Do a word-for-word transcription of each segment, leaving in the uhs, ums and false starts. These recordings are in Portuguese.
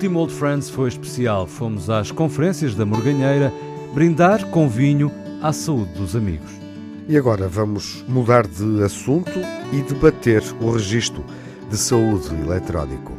último Old Friends foi especial. Fomos às conferências da Morganheira brindar com vinho à saúde dos amigos. E agora vamos mudar de assunto e debater o Registro de Saúde Eletrónico.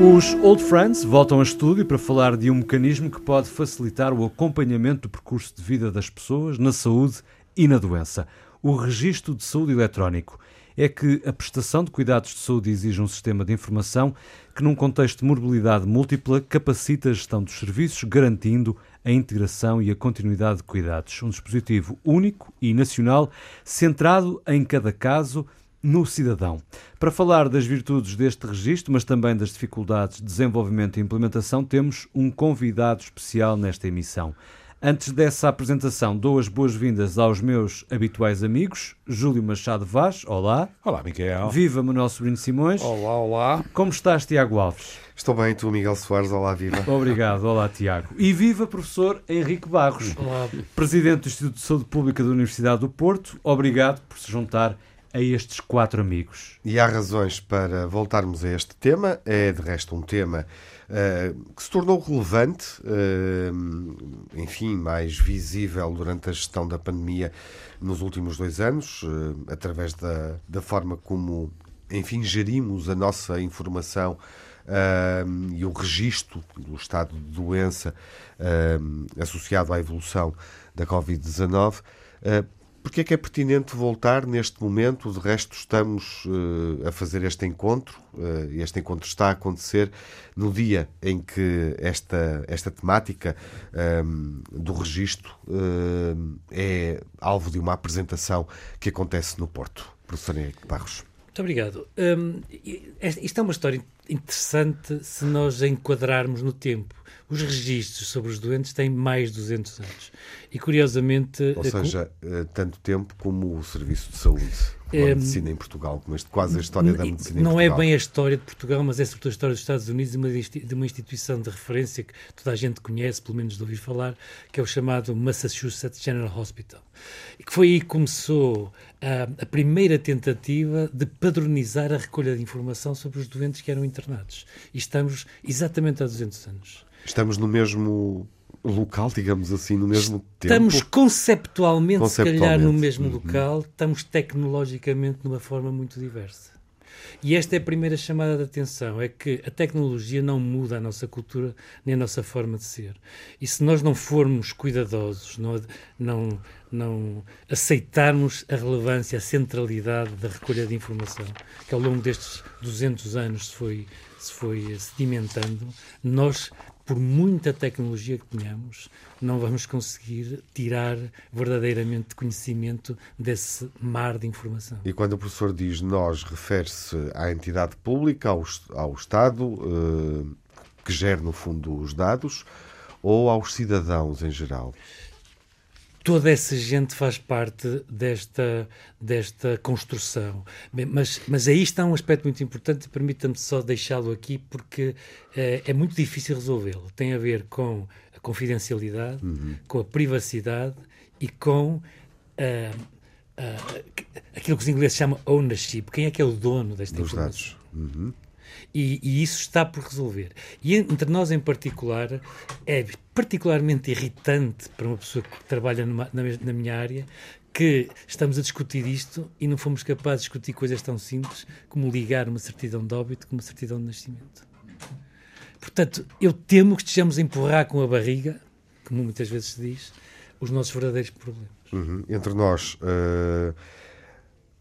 Os Old Friends voltam a estúdio para falar de um mecanismo que pode facilitar o acompanhamento do percurso de vida das pessoas na saúde e na doença. O Registro de Saúde Eletrónico. É que a prestação de cuidados de saúde exige um sistema de informação que, num contexto de morbilidade múltipla, capacita a gestão dos serviços, garantindo a integração e a continuidade de cuidados. Um dispositivo único e nacional, centrado em cada caso no cidadão. Para falar das virtudes deste registro, mas também das dificuldades de desenvolvimento e implementação, temos um convidado especial nesta emissão. Antes dessa apresentação, dou as boas-vindas aos meus habituais amigos, Júlio Machado Vaz, olá. Olá, Miguel. Viva, Manuel Sobrinho Simões. Olá, olá. Como estás, Tiago Alves? Estou bem, tu, Miguel Soares, olá, viva. Obrigado, olá, Tiago. E viva, professor Henrique Barros. Olá. Presidente do Instituto de Saúde Pública da Universidade do Porto, obrigado por se juntar a estes quatro amigos. E há razões para voltarmos a este tema. É, de resto, um tema uh, que se tornou relevante, uh, enfim, mais visível durante a gestão da pandemia nos últimos dois anos, uh, através da, da forma como, enfim, gerimos a nossa informação uh, e o registro do estado de doença uh, associado à evolução da covid dezenove. Uh, Porque é que é pertinente voltar neste momento? De resto, estamos uh, a fazer este encontro, uh, este encontro está a acontecer no dia em que esta, esta temática um, do registro uh, é alvo de uma apresentação que acontece no Porto. Professor Henrique Barros. Muito obrigado. Um, isto é uma história interessante se nós a enquadrarmos no tempo. Os registros sobre os doentes têm mais de duzentos anos. E, curiosamente... Ou seja, com... tanto tempo como o Serviço de Saúde, como um, a medicina em Portugal, como este, quase a história da medicina não em Portugal. Não é bem a história de Portugal, mas é sobretudo a história dos Estados Unidos, de uma instituição de referência que toda a gente conhece, pelo menos de ouvir falar, que é o chamado Massachusetts General Hospital. E que foi aí que começou a, a primeira tentativa de padronizar a recolha de informação sobre os doentes que eram internados. E estamos exatamente há duzentos anos. Estamos no mesmo local, digamos assim, no mesmo estamos tempo. Estamos conceptualmente, conceptualmente, se calhar, no mesmo uhum. local, estamos tecnologicamente de uma forma muito diversa. E esta é a primeira chamada de atenção, é que a tecnologia não muda a nossa cultura nem a nossa forma de ser. E se nós não formos cuidadosos, não, não, não aceitarmos a relevância, a centralidade da recolha de informação, que ao longo destes duzentos anos se foi, se foi sedimentando, nós, por muita tecnologia que tenhamos, não vamos conseguir tirar verdadeiramente conhecimento desse mar de informação. E quando o professor diz nós, refere-se à entidade pública, ao, ao Estado, eh, que gera no fundo os dados, ou aos cidadãos em geral? Toda essa gente faz parte desta, desta construção. Bem, mas, mas aí está um aspecto muito importante e permita-me só deixá-lo aqui porque é, é muito difícil resolvê-lo. Tem a ver com a confidencialidade, uhum. com a privacidade e com uh, uh, aquilo que os ingleses chamam ownership. Quem é que é o dono desta informação? Dos dados. Uhum. E, e isso está por resolver. E entre nós em particular, é particularmente irritante para uma pessoa que trabalha numa, na, na minha área, que estamos a discutir isto e não fomos capazes de discutir coisas tão simples como ligar uma certidão de óbito com uma certidão de nascimento. Portanto, eu temo que estejamos a empurrar com a barriga, como muitas vezes se diz, os nossos verdadeiros problemas. Uhum. Entre nós, uh...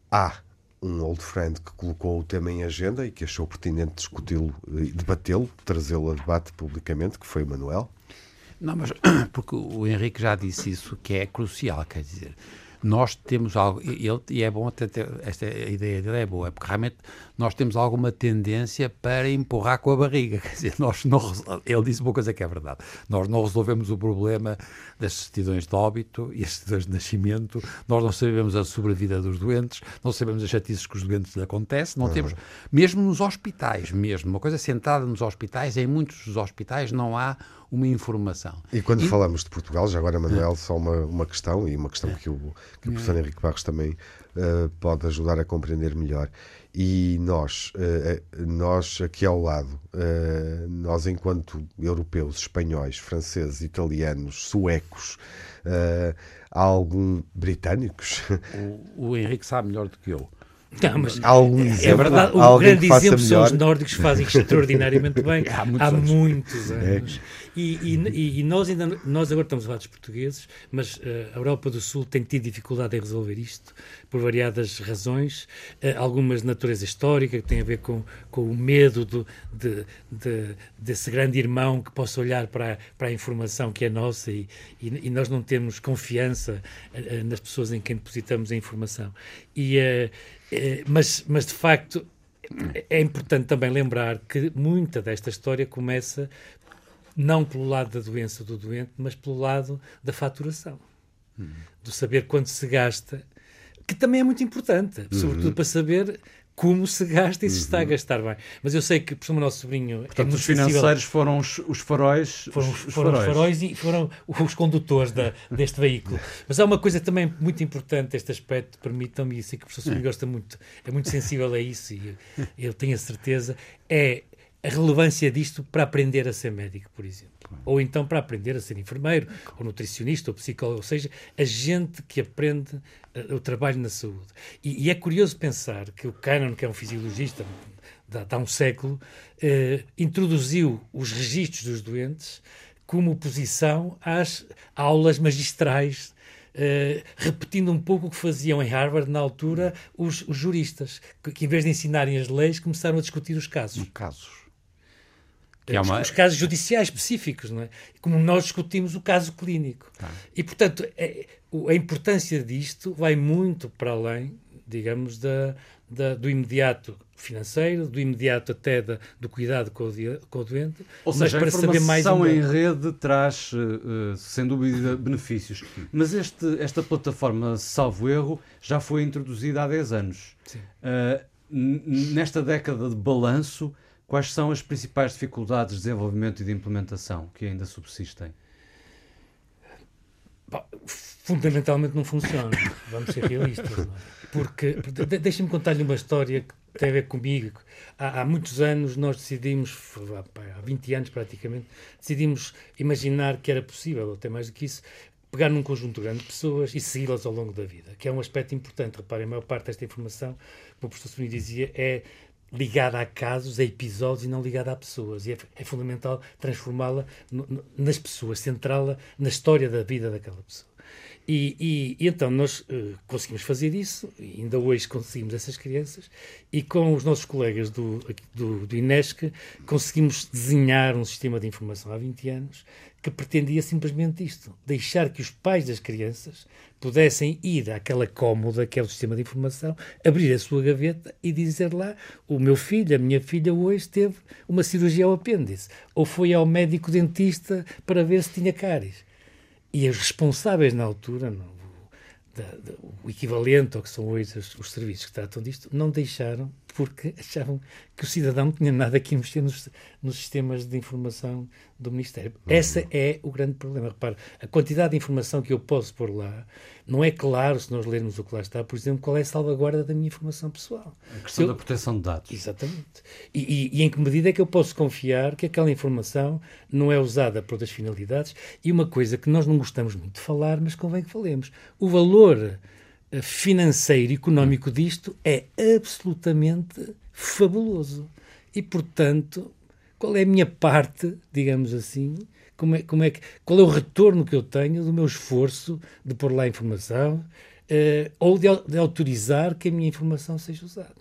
há... Ah. um old friend que colocou o tema em agenda e que achou pertinente discuti-lo, debatê-lo, trazê-lo a debate publicamente, que foi o Manuel. Não, mas porque o Henrique já disse isso, que é crucial, quer dizer, nós temos algo, ele, e é bom, até ter, esta ideia dele é boa, é porque realmente nós temos alguma tendência para empurrar com a barriga, quer dizer, nós não, ele disse uma coisa que é verdade, nós não resolvemos o problema das certidões de óbito e as certidões de nascimento, nós não sabemos a sobrevida dos doentes, não sabemos as chatices que os doentes lhe acontecem, não uhum. temos, mesmo nos hospitais mesmo, uma coisa centrada nos hospitais, em muitos dos hospitais não há uma informação. E quando e... falamos de Portugal, já agora, Manuel, só uma, uma questão, e uma questão que o, que o professor Henrique Barros também uh, pode ajudar a compreender melhor. E nós, uh, nós aqui ao lado, uh, nós enquanto europeus, espanhóis, franceses, italianos, suecos, uh, há algum britânicos? O, o Henrique sabe melhor do que eu. Não, mas é verdade, o grande exemplo são os nórdicos, que fazem extraordinariamente bem há muitos há anos, muitos anos. É. E, e, e nós, ainda, nós agora estamos a falar dos portugueses, mas uh, a Europa do Sul tem tido dificuldade em resolver isto por variadas razões, uh, algumas de natureza histórica, que têm a ver com, com o medo do, de, de, desse grande irmão que possa olhar para a, para a informação que é nossa e, e, e nós não temos confiança uh, nas pessoas em quem depositamos a informação. E uh, Mas, mas, de facto, é importante também lembrar que muita desta história começa não pelo lado da doença do doente, mas pelo lado da faturação, uhum. do saber quanto se gasta, que também é muito importante, uhum. sobretudo para saber como se gasta e se uhum. está a gastar bem. Mas eu sei que, por exemplo, o nosso sobrinho... Portanto, é os financeiros sensível. Foram os, os faróis... Foram os, os, foram faróis. os faróis e foram os condutores da, deste veículo. Mas há uma coisa também muito importante neste aspecto, permitam-me, e sei que o professor Sobrinho gosta muito, é muito sensível a isso, e eu tenho a certeza, é a relevância disto para aprender a ser médico, por exemplo. Ou então para aprender a ser enfermeiro, ou nutricionista, ou psicólogo, ou seja, a gente que aprende uh, o trabalho na saúde. E, e é curioso pensar que o Kahneman, que é um fisiologista de, de há um século, uh, introduziu os registros dos doentes como oposição às aulas magistrais, Uh, repetindo um pouco o que faziam em Harvard na altura os, os juristas, que, que em vez de ensinarem as leis, começaram a discutir os casos. Os casos. É uma... Os casos judiciais específicos, não é? Como nós discutimos o caso clínico. Ah. E, portanto, a, a importância disto vai muito para além, digamos, da, da, do imediato financeiro, do imediato até da, do cuidado com o, com o doente. Ou seja, para a informação saber mais em rede traz, uh, sem dúvida, benefícios. Mas este, esta plataforma, salvo erro, já foi introduzida há dez anos. Sim. Uh, nesta década de balanço, quais são as principais dificuldades de desenvolvimento e de implementação que ainda subsistem? Bom, fundamentalmente não funciona, vamos ser realistas. Não? Porque, de, deixem-me contar-lhe uma história que tem a ver comigo. Há, há muitos anos nós decidimos, há vinte anos praticamente, decidimos imaginar que era possível, ou até mais do que isso, pegar num conjunto grande de pessoas e segui-las ao longo da vida, que é um aspecto importante. Reparem, a maior parte desta informação, como o professor Sobrinho dizia, é ligada a casos, a episódios e não ligada a pessoas. E é, é fundamental transformá-la no, no, nas pessoas, centrá-la na história da vida daquela pessoa. E, e, e então nós uh, conseguimos fazer isso, e ainda hoje conseguimos essas crianças, e com os nossos colegas do, do, do INESC conseguimos desenhar um sistema de informação há vinte anos que pretendia simplesmente isto, deixar que os pais das crianças pudessem ir àquela cômoda que é o sistema de informação, abrir a sua gaveta e dizer lá, o meu filho, a minha filha hoje teve uma cirurgia ao apêndice, ou foi ao médico dentista para ver se tinha cáries. E os responsáveis na altura, não, da, da, o equivalente ao que são hoje os, os serviços que tratam disto, não deixaram porque achavam que o cidadão não tinha nada aqui a mexer nos, nos sistemas de informação do Ministério. Uhum. Esse é o grande problema. Repare, a quantidade de informação que eu posso pôr lá, não é claro, se nós lermos o que lá está, por exemplo, qual é a salvaguarda da minha informação pessoal. A questão eu, da proteção de dados. Exatamente. E, e, e em que medida é que eu posso confiar que aquela informação não é usada para outras finalidades? E uma coisa que nós não gostamos muito de falar, mas convém que falemos. O valor financeiro e económico disto é absolutamente fabuloso. E, portanto, qual é a minha parte, digamos assim, como é, como é que, qual é o retorno que eu tenho do meu esforço de pôr lá a informação uh, ou de, de autorizar que a minha informação seja usada?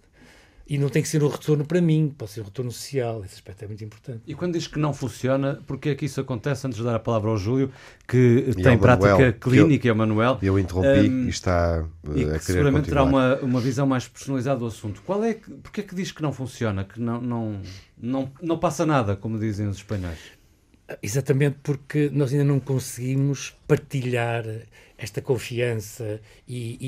E não tem que ser um retorno para mim, pode ser um retorno social, esse aspecto é muito importante. E quando diz que não funciona, porque é que isso acontece? Antes de dar a palavra ao Júlio, que e tem prática Manuel, clínica, é o Manuel. Eu interrompi um, e está uh, e a querer seguramente continuar. Terá uma, uma visão mais personalizada do assunto. Qual é, porque é que diz que não funciona, que não, não, não, não passa nada, como dizem os espanhóis? Exatamente porque nós ainda não conseguimos partilhar esta confiança e,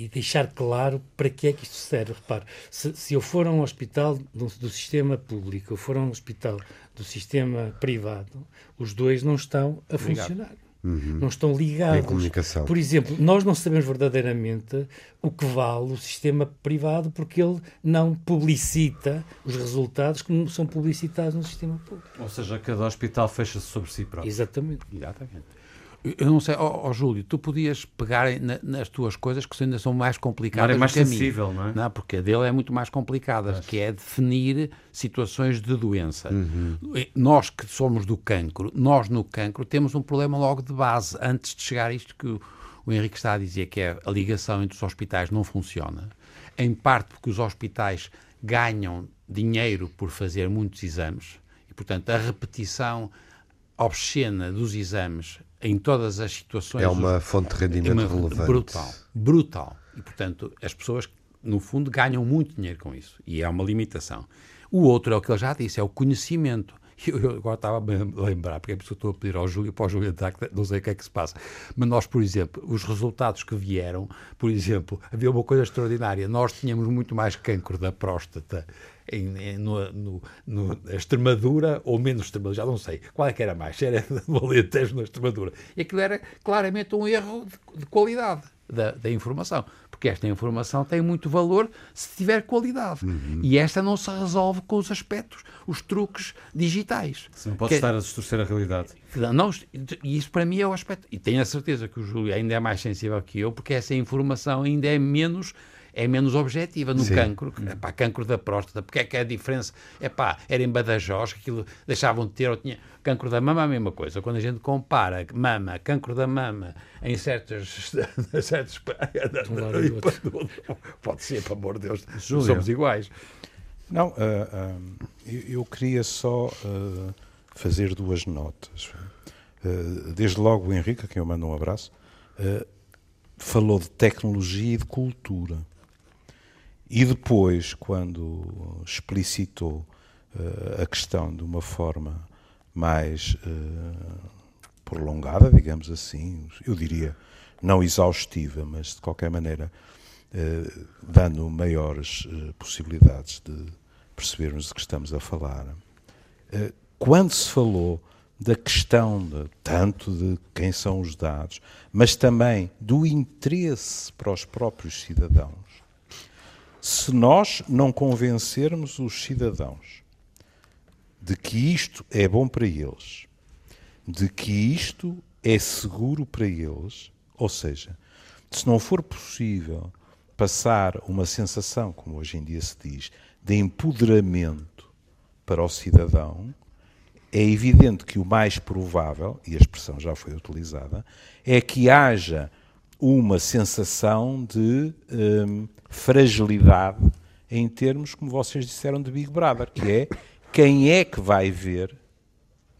e, e deixar claro para que é que isto serve. Repare, se, se eu for a um hospital do, do sistema público, eu for a um hospital do sistema privado, os dois não estão a funcionar. Uhum. Não estão ligados. Em comunicação. Por exemplo, nós não sabemos verdadeiramente o que vale o sistema privado porque ele não publicita os resultados como são publicitados no sistema público. Ou seja, cada hospital fecha-se sobre si próprio. Exatamente. Exatamente. Eu não sei, ó, ó Júlio, tu podias pegar na, nas tuas coisas que ainda são mais complicadas. Não, é mais sensível, não é? Não, porque a dele é muito mais complicada, que é definir situações de doença. Uhum. Nós que somos do cancro, nós no cancro temos um problema logo de base, antes de chegar a isto que o, o Henrique está a dizer, que é a ligação entre os hospitais não funciona, em parte porque os hospitais ganham dinheiro por fazer muitos exames, e portanto a repetição obscena dos exames em todas as situações... É uma fonte de rendimento é uma, relevante. Brutal, brutal. E, portanto, as pessoas, no fundo, ganham muito dinheiro com isso. E é uma limitação. O outro é o que ele já disse, é o conhecimento. Eu, eu agora estava a lembrar, porque é por isso que estou a pedir ao Júlio, para o Júlio entrar, não sei o que é que se passa. Mas nós, por exemplo, os resultados que vieram, por exemplo, havia uma coisa extraordinária. Nós tínhamos muito mais cancro da próstata Em, em, no, no, no, na Extremadura ou menos Extremadura, já não sei qual é que era mais, era do Alentejo na Extremadura, e aquilo era claramente um erro de, de qualidade da, da informação, porque esta informação tem muito valor se tiver qualidade. Uhum. E esta não se resolve com os aspectos, os truques digitais. Você não pode que, estar a distorcer a realidade. E isso para mim é o aspecto, e tenho a certeza que o Júlio ainda é mais sensível que eu, porque essa informação ainda é menos é menos objetiva no Sim. cancro, epá, cancro da próstata, porque é que é a diferença, epá, era em Badajoz, que aquilo deixavam de ter, ou tinha, cancro da mama é a mesma coisa, quando a gente compara mama, cancro da mama, em certos, certos pode ser, pelo amor de Deus, Júlio. Somos iguais. Não, uh, uh, eu, eu queria só uh, fazer duas notas. Uh, desde logo o Henrique, a quem eu mando um abraço, uh, falou de tecnologia e de cultura. E depois, quando explicitou uh, a questão de uma forma mais uh, prolongada, digamos assim, eu diria não exaustiva, mas de qualquer maneira uh, dando maiores uh, possibilidades de percebermos de que estamos a falar, uh, quando se falou da questão de, tanto de quem são os dados, mas também do interesse para os próprios cidadãos, se nós não convencermos os cidadãos de que isto é bom para eles, de que isto é seguro para eles, ou seja, se não for possível passar uma sensação, como hoje em dia se diz, de empoderamento para o cidadão, é evidente que o mais provável, e a expressão já foi utilizada, é que haja uma sensação de um, fragilidade em termos, como vocês disseram, de Big Brother, que é quem é que vai ver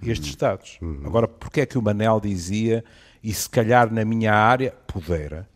estes dados. Agora, porque é que o Manel dizia, e se calhar na minha área, pudera?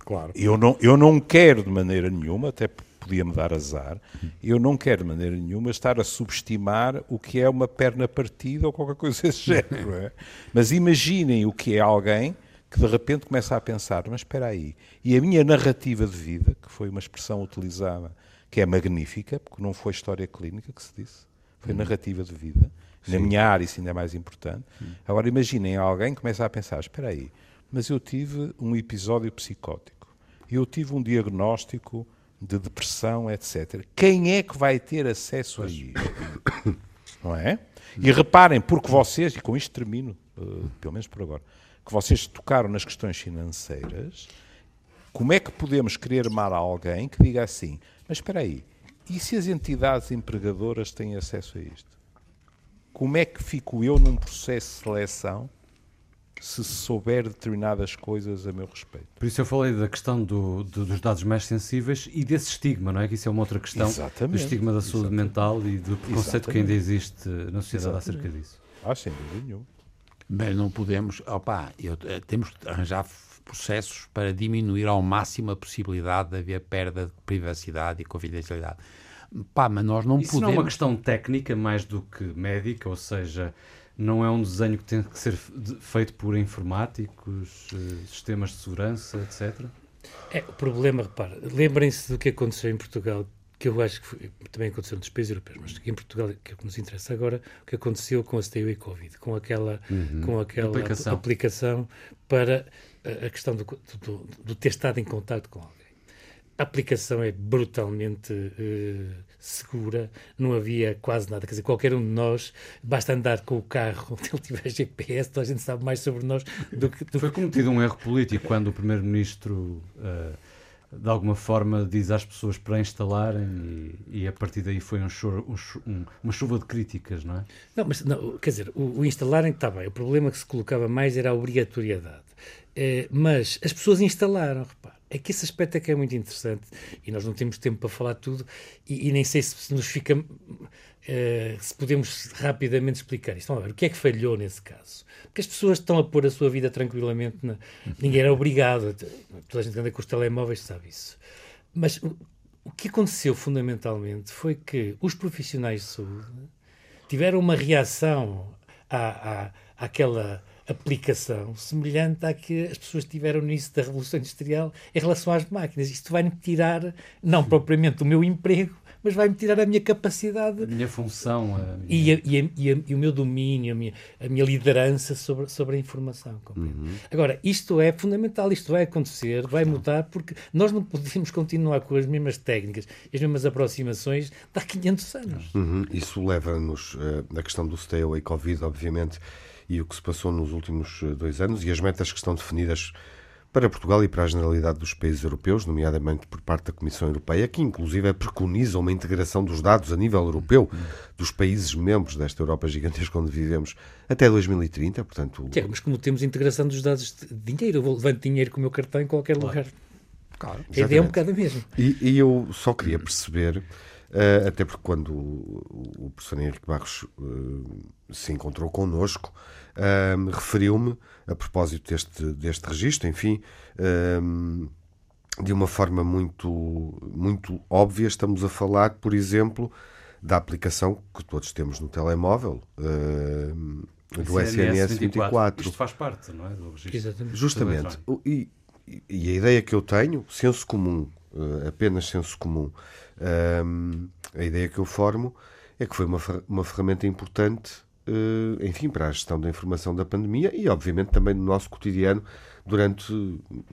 Claro. Eu não, eu não quero de maneira nenhuma, até podia-me dar azar, eu não quero de maneira nenhuma estar a subestimar o que é uma perna partida ou qualquer coisa desse género. É? Mas imaginem o que é alguém que de repente começa a pensar, mas espera aí, e a minha narrativa de vida, que foi uma expressão utilizada, que é magnífica, porque não foi história clínica que se disse, foi hum. narrativa de vida, Sim. na minha área isso ainda é mais importante. Hum. Agora imaginem alguém que começa a pensar, espera aí, mas eu tive um episódio psicótico, eu tive um diagnóstico de depressão, etcétera. Quem é que vai ter acesso a isso? Não é? E reparem, porque vocês, e com isto termino, uh, pelo menos por agora, que vocês tocaram nas questões financeiras, como é que podemos querer amar a alguém que diga assim, mas espera aí, e se as entidades empregadoras têm acesso a isto? Como é que fico eu num processo de seleção se souber determinadas coisas a meu respeito. Por isso eu falei da questão do, do, dos dados mais sensíveis e desse estigma, não é? Que isso é uma outra questão, exatamente, do estigma da saúde, exatamente, mental e do preconceito que ainda existe na sociedade, exatamente, acerca disso. Ah, sem dúvida nenhuma. Bem, não podemos... Opa, eu, temos de arranjar processos para diminuir ao máximo a possibilidade de haver perda de privacidade e confidencialidade. Pá, mas nós não isso podemos... Isso não é uma questão técnica mais do que médica, ou seja... Não é um desenho que tem que ser feito por informáticos, sistemas de segurança, etcétera? É, o problema, repare, lembrem-se do que aconteceu em Portugal, que eu acho que foi, também aconteceu nos países europeus, mas em Portugal, que é o que nos interessa agora, o que aconteceu com a StayAway Covid, com aquela, uhum. com aquela aplicação. aplicação para a questão do, do, do ter estado em contacto com alguém. A aplicação é brutalmente uh, segura, não havia quase nada. Quer dizer, qualquer um de nós, basta andar com o carro, se ele tiver G P S, toda a gente sabe mais sobre nós do que... Do... Foi cometido um erro político quando o primeiro-ministro, uh, de alguma forma, diz às pessoas para instalarem e, e a partir daí foi um chur, um chur, um, uma chuva de críticas, não é? Não, mas, não, quer dizer, o, o instalarem está bem. O problema que se colocava mais era a obrigatoriedade. Uh, mas as pessoas instalaram, repara. É que esse aspecto é que é muito interessante e nós não temos tempo para falar tudo e, e nem sei se, se nos fica uh, se podemos rapidamente explicar isto. Vamos ver, o que é que falhou nesse caso? Porque as pessoas estão a pôr a sua vida tranquilamente na... ninguém era obrigado, toda a gente que anda com os telemóveis sabe isso, mas o, o que aconteceu fundamentalmente foi que os profissionais de saúde tiveram uma reação à, à, àquela aplicação semelhante à que as pessoas tiveram no início da Revolução Industrial em relação às máquinas. Isto vai-me tirar, não propriamente o meu emprego, mas vai-me tirar a minha capacidade... A minha função. A minha... E, a, e, a, e, a, e o meu domínio, a minha, a minha liderança sobre, sobre a informação. Uhum. Agora, isto é fundamental, isto vai acontecer, vai mudar, porque nós não podemos continuar com as mesmas técnicas, as mesmas aproximações de há quinhentos anos. Uhum. Isso leva-nos à questão do StayAway Covid, obviamente, e o que se passou nos últimos dois anos e as metas que estão definidas para Portugal e para a generalidade dos países europeus, nomeadamente por parte da Comissão Europeia, que inclusive preconiza uma integração dos dados a nível europeu dos países membros desta Europa gigantesca onde vivemos até dois mil e trinta, portanto... É, mas como temos integração dos dados de dinheiro, eu vou levantar dinheiro com o meu cartão em qualquer claro. lugar. Claro, a ideia é um bocado a mesma. E, e eu só queria perceber... Uh, até porque quando o, o professor Henrique Barros uh, se encontrou connosco, uh, referiu-me, a propósito deste, deste registro, enfim, uh, de uma forma muito, muito óbvia, estamos a falar, por exemplo, da aplicação que todos temos no telemóvel, uh, do S N S vinte e quatro. Isto faz parte, não é, do registro. Exatamente. Justamente. E, e a ideia que eu tenho, senso comum, Uh, apenas senso comum. Uh, a ideia que eu formo é que foi uma, uma ferramenta importante, uh, enfim, para a gestão da informação da pandemia e, obviamente, também no nosso cotidiano durante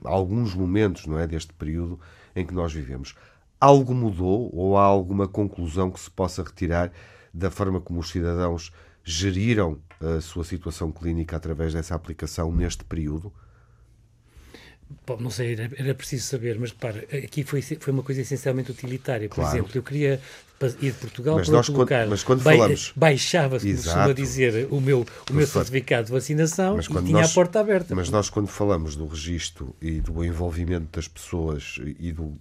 alguns momentos, não é, deste período em que nós vivemos. Algo mudou ou há alguma conclusão que se possa retirar da forma como os cidadãos geriram a sua situação clínica através dessa aplicação neste período? Bom, não sei, era, era preciso saber, mas repara, aqui foi, foi uma coisa essencialmente utilitária. Por claro. exemplo, eu queria ir de Portugal mas para outro lugar. Mas quando ba- falamos... Baixava-se, como costuma dizer, o meu, o meu certificado de vacinação e tinha nós, a porta aberta. Mas nós, quando falamos do registro e do envolvimento das pessoas e do,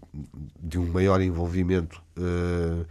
de um maior envolvimento... Uh,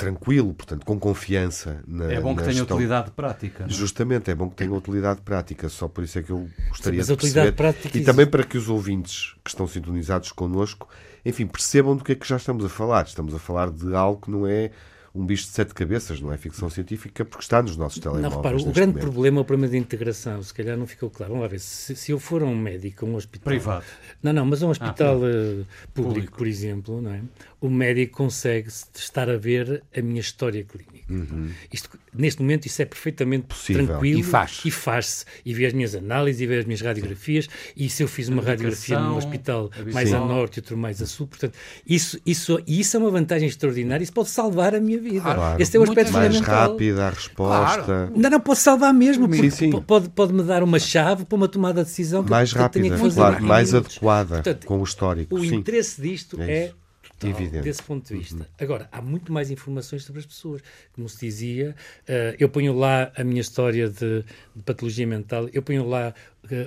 tranquilo, portanto, com confiança na... É bom que tenha gestão. utilidade prática. Não? Justamente, é bom que tenha utilidade prática, só por isso é que eu gostaria Sim, de perceber. Prática, e isso. também para que os ouvintes que estão sintonizados connosco, enfim, percebam do que é que já estamos a falar. Estamos a falar de algo que não é um bicho de sete cabeças, não é ficção científica, porque está nos nossos telemóveis. Não, repara, o grande momento. problema é o problema de integração, se calhar não ficou claro. Vamos lá ver, se, se eu for a um médico, a um hospital... Privado. Não, não, mas a um hospital ah, uh, público, público, por exemplo, não é? O médico consegue estar a ver a minha história clínica. Uhum. Isto, neste momento isso é perfeitamente possível. Tranquilo. E faz-se. E faz-se. E vê as minhas análises, e vê as minhas radiografias, e se eu fiz uma radiografia num hospital mais a norte e outro mais a sul, portanto, isso, isso, isso é uma vantagem extraordinária, isso pode salvar a minha vida. Claro. Esse é o aspecto mais fundamental. Rápida a resposta. Claro. Não, não, pode salvar mesmo, porque sim, sim. Pode, pode-me dar uma chave para uma tomada de decisão que mais eu rápida, tenho que fazer. Claro, mais adequada, portanto, com o histórico. O sim. interesse disto é... é total. Evidente. Desse ponto de vista. Uhum. Agora, há muito mais informações sobre as pessoas. Como se dizia, uh, eu ponho lá a minha história de, de patologia mental, eu ponho lá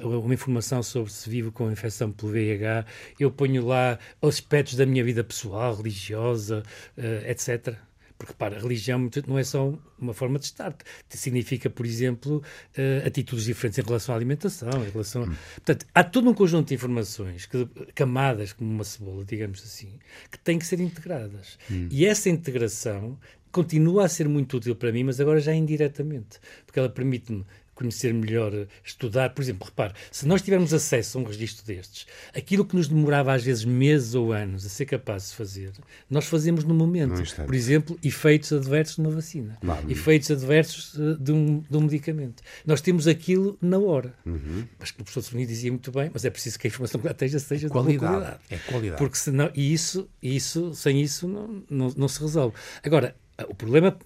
uh, uma informação sobre se vivo com infecção pelo V I H, eu ponho lá aspectos da minha vida pessoal, religiosa, uh, etcétera. Porque, repara, a religião não é só uma forma de estar. Significa, por exemplo, uh, atitudes diferentes em relação à alimentação, em relação... A... Portanto, há todo um conjunto de informações, que, camadas, como uma cebola, digamos assim, que têm que ser integradas. Hum. E essa integração continua a ser muito útil para mim, mas agora já indiretamente, porque ela permite-me conhecer melhor, estudar. Por exemplo, repare, se nós tivermos acesso a um registro destes, aquilo que nos demorava às vezes meses ou anos a ser capaz de fazer, nós fazemos no momento. Por exemplo, efeitos adversos de uma vacina, claro. Efeitos adversos de um, de um medicamento. Nós temos aquilo na hora. Uhum. Mas que o professor Sonia dizia muito bem, mas é preciso que a informação que lá esteja seja de qualidade. qualidade. É qualidade. Porque senão, e isso, isso, sem isso não, não, não se resolve. Agora, o problema...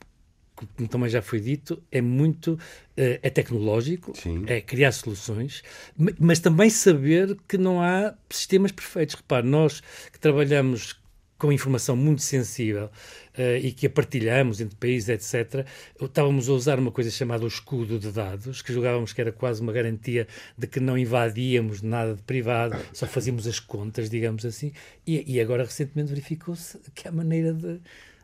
como também já foi dito, é muito é tecnológico, sim, é criar soluções, mas também saber que não há sistemas perfeitos. Repare, nós que trabalhamos com informação muito sensível uh, e que a partilhamos entre países, etcétera, estávamos a usar uma coisa chamada o escudo de dados, que julgávamos que era quase uma garantia de que não invadíamos nada de privado, só fazíamos as contas, digamos assim, e, e agora recentemente verificou-se que há maneira de... de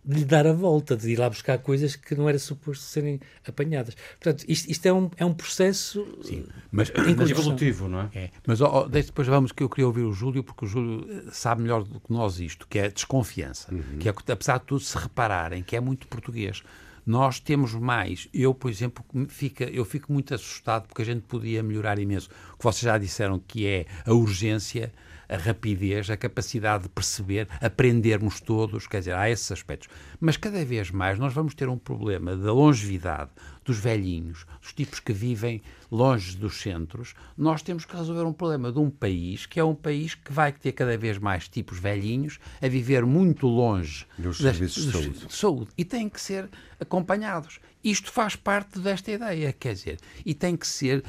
lhe dar a volta, de ir lá buscar coisas que não era suposto serem apanhadas. Portanto, isto, isto é, um, é um processo... Sim, mas, mas evolutivo, não é? é. Mas oh, depois vamos que eu queria ouvir o Júlio, porque o Júlio sabe melhor do que nós isto, que é a desconfiança, uhum. que é, apesar de tudo se repararem, que é muito português. Nós temos mais, eu, por exemplo, fica, eu fico muito assustado porque a gente podia melhorar imenso. O que vocês já disseram, que é a urgência, a rapidez, a capacidade de perceber, aprendermos todos, quer dizer, há esses aspectos. Mas cada vez mais nós vamos ter um problema da longevidade, dos velhinhos, dos tipos que vivem longe dos centros. Nós temos que resolver um problema de um país que é um país que vai ter cada vez mais tipos velhinhos a viver muito longe dos serviços de saúde. de saúde e têm que ser acompanhados. Isto faz parte desta ideia, quer dizer, e tem que ser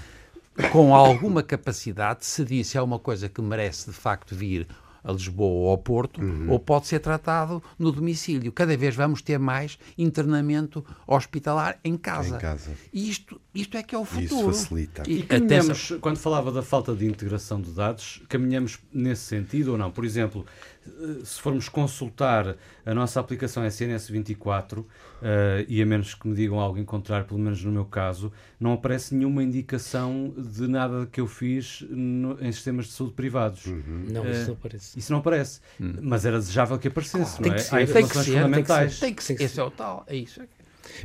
com alguma capacidade, se disse é uma coisa que merece de facto vir a Lisboa ou ao Porto, uhum. ou pode ser tratado no domicílio. Cada vez vamos ter mais internamento hospitalar em casa. Em casa. E isto, isto é que é o futuro. Isso facilita. E, e caminhamos, essa... quando falava da falta de integração de dados, caminhamos nesse sentido ou não? Por exemplo, se formos consultar a nossa aplicação S N S vinte e quatro, uh, e a menos que me digam algo em contrário, pelo menos no meu caso, não aparece nenhuma indicação de nada que eu fiz no, em sistemas de saúde privados. Uhum. Não, isso uh, não aparece. Isso não aparece, hum. mas era desejável que aparecesse, claro, não é? Há informações fundamentais. Tem que ser, esse é o tal, é isso.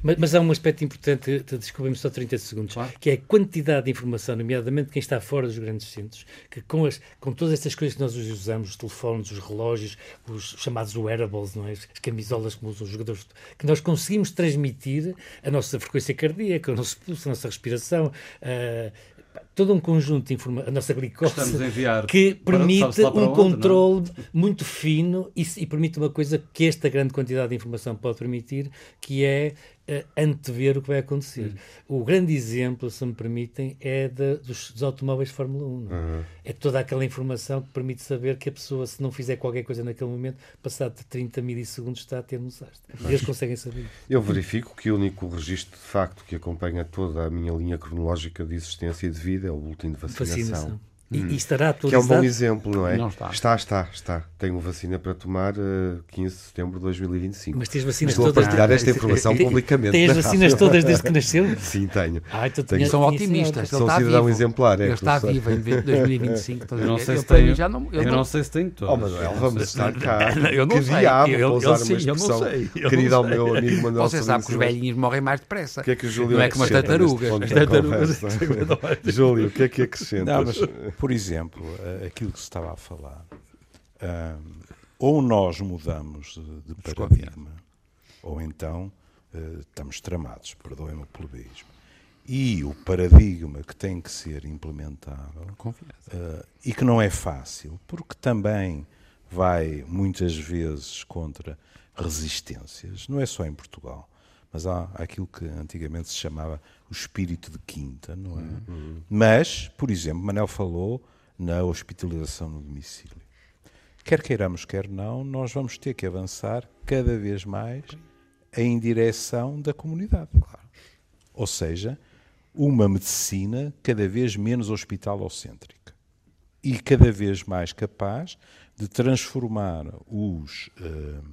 Mas, mas há um aspecto importante, desculpem-me só trinta segundos, claro. Que é a quantidade de informação, nomeadamente quem está fora dos grandes centros, que com, as, com todas estas coisas que nós usamos, os telefones, os relógios, os chamados wearables, não é? As camisolas como usam os jogadores, que nós conseguimos transmitir a nossa frequência cardíaca, o nosso pulso, a nossa respiração, a... todo um conjunto de informações, a nossa glicose, a que permite para, para um controle muito fino e, e permite uma coisa que esta grande quantidade de informação pode permitir, que é uh, antever o que vai acontecer. Uhum. O grande exemplo, se me permitem, é de, dos, dos automóveis de Fórmula um. Uhum. É toda aquela informação que permite saber que a pessoa, se não fizer qualquer coisa naquele momento, passado de trinta milissegundos está a ter um desastre. E eles conseguem saber. Eu verifico que o único registro, de facto, que acompanha toda a minha linha cronológica de existência e de vida é o boletim de vacinação. vacinação. E, hum. e estará atualizado? Que é um bom exemplo, não é? Não está. está, está, está. Tenho vacina para tomar uh, quinze de setembro de dois mil e vinte e cinco. Mas tens vacinas Estou todas... Estou a partilhar desde... esta informação tem, publicamente. Tens vacinas todas desde que nasceu? Sim, tenho. Ah, então tenho. São otimistas. São cidadão vivo. exemplar. É, ele está vivo em dois mil e vinte e cinco. Eu não sei se tenho. Eu não, eu eu não, não sei se tenho todas. Oh, Manuel, vamos estar cá. Eu não que sei. diabo, eu, eu, usar sim, uma expressão querida ao meu amigo Manuel. Você sabe que os velhinhos morrem mais depressa. Não é como as tartarugas. As tartarugas. Júlio, o que é que acrescentas? Por exemplo, aquilo que se estava a falar, um, ou nós mudamos de paradigma, ou então uh, estamos tramados, perdoem-me o plebismo. E o paradigma que tem que ser implementado, uh, e que não é fácil, porque também vai muitas vezes contra resistências, não é só em Portugal, mas há aquilo que antigamente se chamava o espírito de quinta, não é? Uhum. Mas, por exemplo, Manel falou na hospitalização no domicílio. quer queiramos, quer não, nós vamos ter que avançar cada vez mais em direção da comunidade. Claro. Ou seja, uma medicina cada vez menos hospitalocêntrica e cada vez mais capaz de transformar os, um,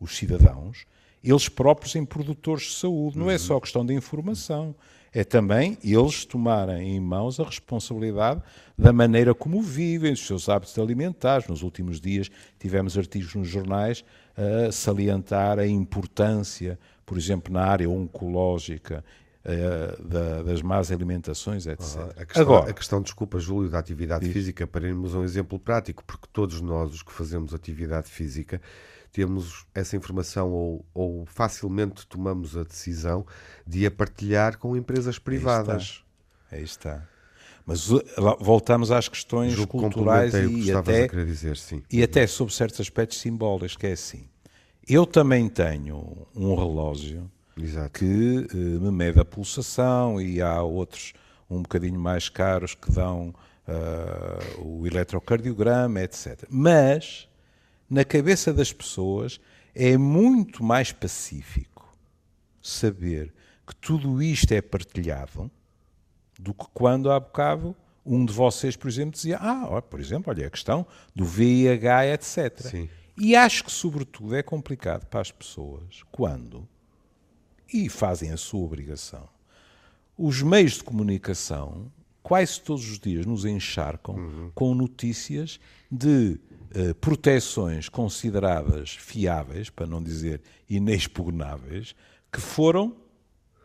os cidadãos, eles próprios, em produtores de saúde. Não uhum. é só questão de informação, é também eles tomarem em mãos a responsabilidade da maneira como vivem, dos seus hábitos alimentares. Nos últimos dias tivemos artigos nos jornais a salientar a importância, por exemplo, na área oncológica, Uh, da, das más alimentações, etcétera. Ah, a questão, Agora, a questão, desculpa, Júlio, da atividade diz. física, para irmos a um exemplo prático, porque todos nós, os que fazemos atividade física, temos essa informação ou, ou facilmente tomamos a decisão de a partilhar com empresas privadas. Aí está. Aí está. Mas voltamos às questões Ju, culturais e, que até, a querer dizer, sim. e até sobre certos aspectos simbólicos, que é assim. Eu também tenho um relógio Exato. que eh, me mede a pulsação, e há outros um bocadinho mais caros que dão uh, o eletrocardiograma, etcétera. Mas, na cabeça das pessoas, é muito mais pacífico saber que tudo isto é partilhado do que quando, há bocado, um de vocês, por exemplo, dizia, ah, ó, por exemplo, olha a questão do V I H, etcétera. Sim. E acho que, sobretudo, é complicado para as pessoas quando... e fazem a sua obrigação. Os meios de comunicação quase todos os dias nos encharcam uhum. com notícias de uh, proteções consideradas fiáveis, para não dizer inexpugnáveis, que foram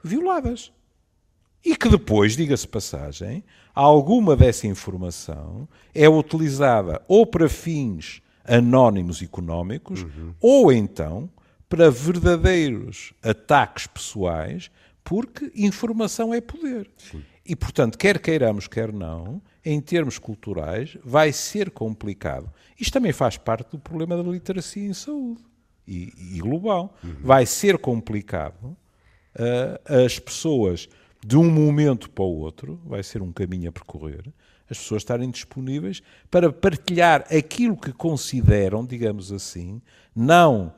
violadas. E que depois, diga-se passagem, alguma dessa informação é utilizada ou para fins anónimos económicos, uhum. ou então... para verdadeiros ataques pessoais, porque informação é poder. Sim. E, portanto, quer queiramos, quer não, em termos culturais, vai ser complicado. Isto também faz parte do problema da literacia em saúde e, e global. Uhum. Vai ser complicado uh, as pessoas, de um momento para o outro, vai ser um caminho a percorrer, as pessoas estarem disponíveis para partilhar aquilo que consideram, digamos assim, não...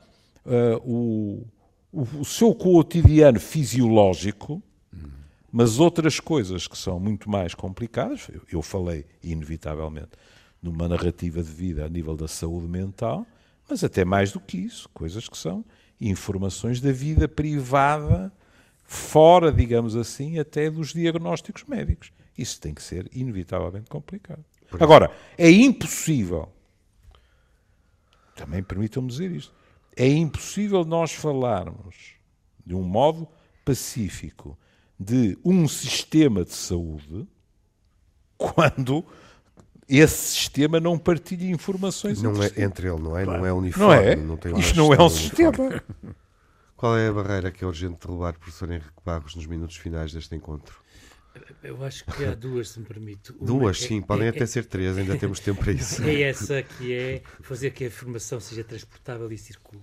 Uh, o, o seu cotidiano fisiológico, uhum. mas outras coisas que são muito mais complicadas. Eu, eu falei, inevitavelmente, de uma narrativa de vida a nível da saúde mental, mas até mais do que isso, coisas que são informações da vida privada, fora, digamos assim, até dos diagnósticos médicos. Isso tem que ser inevitavelmente complicado. Agora, é impossível, também permitam-me dizer isto, é impossível nós falarmos, de um modo pacífico, de um sistema de saúde quando esse sistema não partilha informações não entre, é, entre ele, não é? Claro. Não é uniforme. Não é? Não tem Isto não é um sistema. Uniforme. Qual é a barreira que é urgente derrubar, professor Henrique Barros, nos minutos finais deste encontro? Eu acho que há duas, se me permite. Uma duas, sim, é, podem é, até é, ser três, ainda temos tempo para isso. É essa que é fazer que a informação seja transportável e circule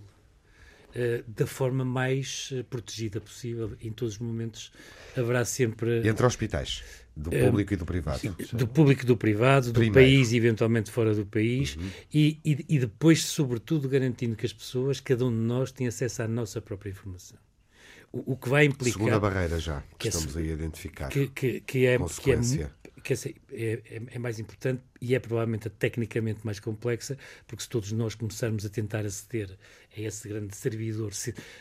uh, da forma mais protegida possível. Em todos os momentos haverá sempre... Entre hospitais, do público uh, e do privado. Sim, do público e do privado, Primeiro. do país e eventualmente fora do país, uhum. e, e, e depois, sobretudo, garantindo que as pessoas, cada um de nós, tem acesso à nossa própria informação. O que vai implicar... Segunda barreira já, que, que estamos é, aí a identificar. Que, que, que, é, que, é, que é, é, é mais importante e é provavelmente tecnicamente mais complexa, porque se todos nós começarmos a tentar aceder a esse grande servidor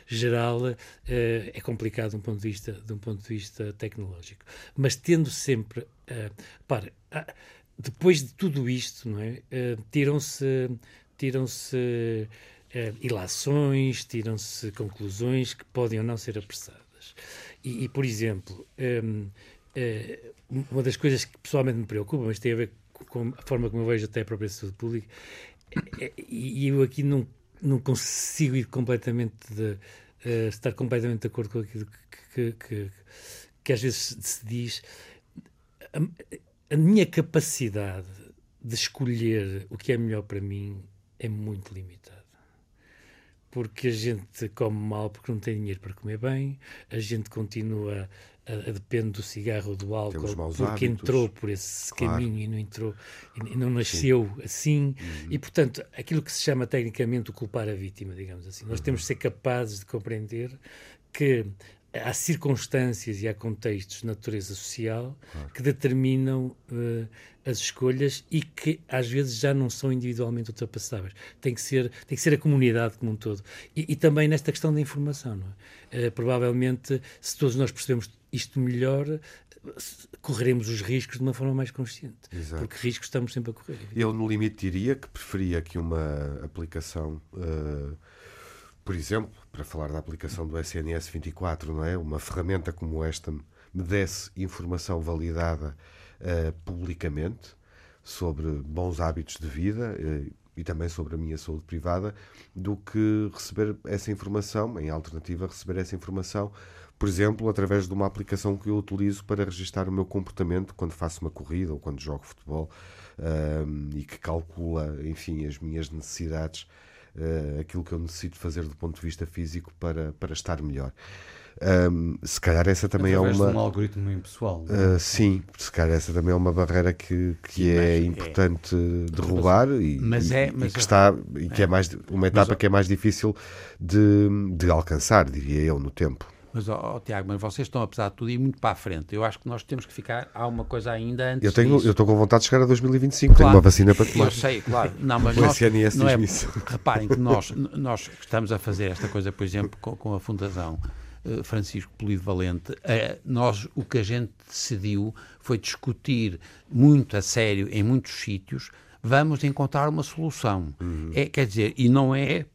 geral, uh, é complicado de um ponto de vista, de um ponto de vista tecnológico. Mas tendo sempre... Uh, para, uh, depois de tudo isto, não é? Uh, tiram-se... tiram-se ilações, tiram-se conclusões que podem ou não ser apressadas. E, e por exemplo, um, uma das coisas que pessoalmente me preocupa, mas tem a ver com a forma como eu vejo até a própria saúde pública, e eu aqui não, não consigo ir completamente de, uh, estar completamente de acordo com aquilo que, que, que, que às vezes se diz. A, a minha capacidade de escolher o que é melhor para mim é muito limitada. Porque a gente come mal porque não tem dinheiro para comer bem, a gente continua depende do cigarro ou do álcool, porque hábitos. entrou por esse claro. caminho e não entrou, e não nasceu Sim. assim, uhum. e portanto aquilo que se chama tecnicamente o culpar a vítima, digamos assim, nós uhum. temos de ser capazes de compreender que há circunstâncias e há contextos de natureza social claro. que determinam uh, as escolhas e que às vezes já não são individualmente ultrapassáveis. Tem que ser, tem que ser a comunidade como um todo. E, e também nesta questão da informação, não é? Uh, provavelmente, se todos nós percebemos isto melhor, correremos os riscos de uma forma mais consciente. Exato. Porque riscos estamos sempre a correr. Eu, no limite, diria que preferia que uma aplicação... Uh... Por exemplo, para falar da aplicação do S N S vinte e quatro, não é? Uma ferramenta como esta me desse informação validada uh, publicamente sobre bons hábitos de vida uh, e também sobre a minha saúde privada, do que receber essa informação, em alternativa, receber essa informação, por exemplo, através de uma aplicação que eu utilizo para registar o meu comportamento quando faço uma corrida ou quando jogo futebol uh, e que calcula, enfim, as minhas necessidades. Uh, aquilo que eu necessito fazer do ponto de vista físico para, para estar melhor. Um, se calhar essa também Através é uma... de um algoritmo impessoal. Uh, sim, se calhar essa também é uma barreira que, que sim, é importante é. derrubar e, mas é, mas e que, está, e que é. é mais uma etapa mas, que é mais difícil de, de alcançar, diria eu, no tempo. Mas, oh, Tiago, mas vocês estão, apesar de tudo, ir muito para a frente. Eu acho que nós temos que ficar... Há uma coisa ainda antes eu tenho disso. Eu estou com vontade de chegar a dois mil e vinte e cinco. Claro, tenho uma vacina para tomar. Eu sei, claro. Não, mas nós, S N S não é, reparem que nós, nós estamos a fazer esta coisa, por exemplo, com, com a Fundação uh, Francisco Polido Valente. Uh, nós, o que a gente decidiu foi discutir muito a sério em muitos sítios. Vamos encontrar uma solução. Uhum. É, quer dizer, e não é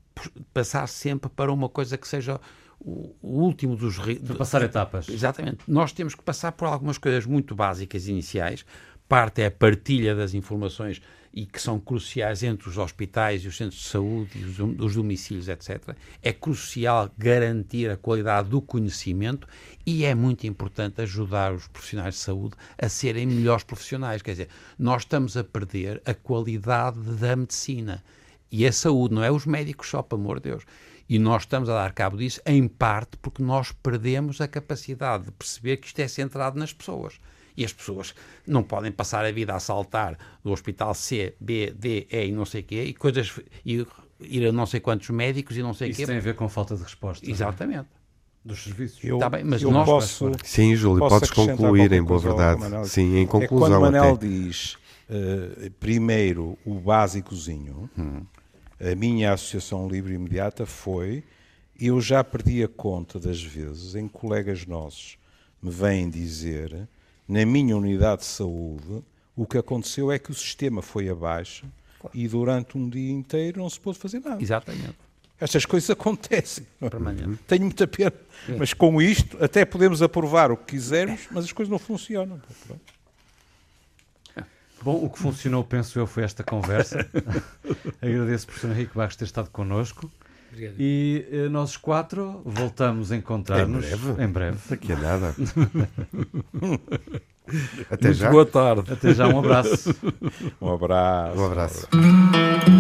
passar sempre para uma coisa que seja... O último dos... De passar etapas. Exatamente. Nós temos que passar por algumas coisas muito básicas iniciais. Parte é a partilha das informações e que são cruciais entre os hospitais e os centros de saúde e os, os domicílios, etcétera. É crucial garantir a qualidade do conhecimento e é muito importante ajudar os profissionais de saúde a serem melhores profissionais. Quer dizer, nós estamos a perder a qualidade da medicina e a saúde, não é os médicos só, pelo amor de Deus. E nós estamos a dar cabo disso, em parte, porque nós perdemos a capacidade de perceber que isto é centrado nas pessoas. E as pessoas não podem passar a vida a saltar do hospital C, B, D, E e não sei o quê, e coisas, e ir a não sei quantos médicos e não sei o quê. Isso tem a ver com falta de resposta. Exatamente. Dos serviços. Eu, tá bem, mas eu nós posso... Sim, Júlio, posso podes concluir, em boa verdade. Sim, em conclusão. É quando o Manel até. diz, uh, primeiro, o básicozinho... Hum. A minha associação livre e imediata foi, eu já perdi a conta das vezes em que colegas nossos me vêm dizer, na minha unidade de saúde, o que aconteceu é que o sistema foi abaixo claro. e durante um dia inteiro não se pôde fazer nada. Exatamente. Estas coisas acontecem. Permanente. Tenho muita pena, é. mas com isto até podemos aprovar o que quisermos, mas as coisas não funcionam. Bom, o que funcionou, penso eu, foi esta conversa. Agradeço ao professor Henrique Barros ter estado connosco. Obrigado. E eh, nós quatro voltamos a encontrar-nos. Em breve. Em breve. Daqui a nada. Até Muito já. Boa tarde. Até já, um abraço. Um abraço. Um abraço. Um abraço.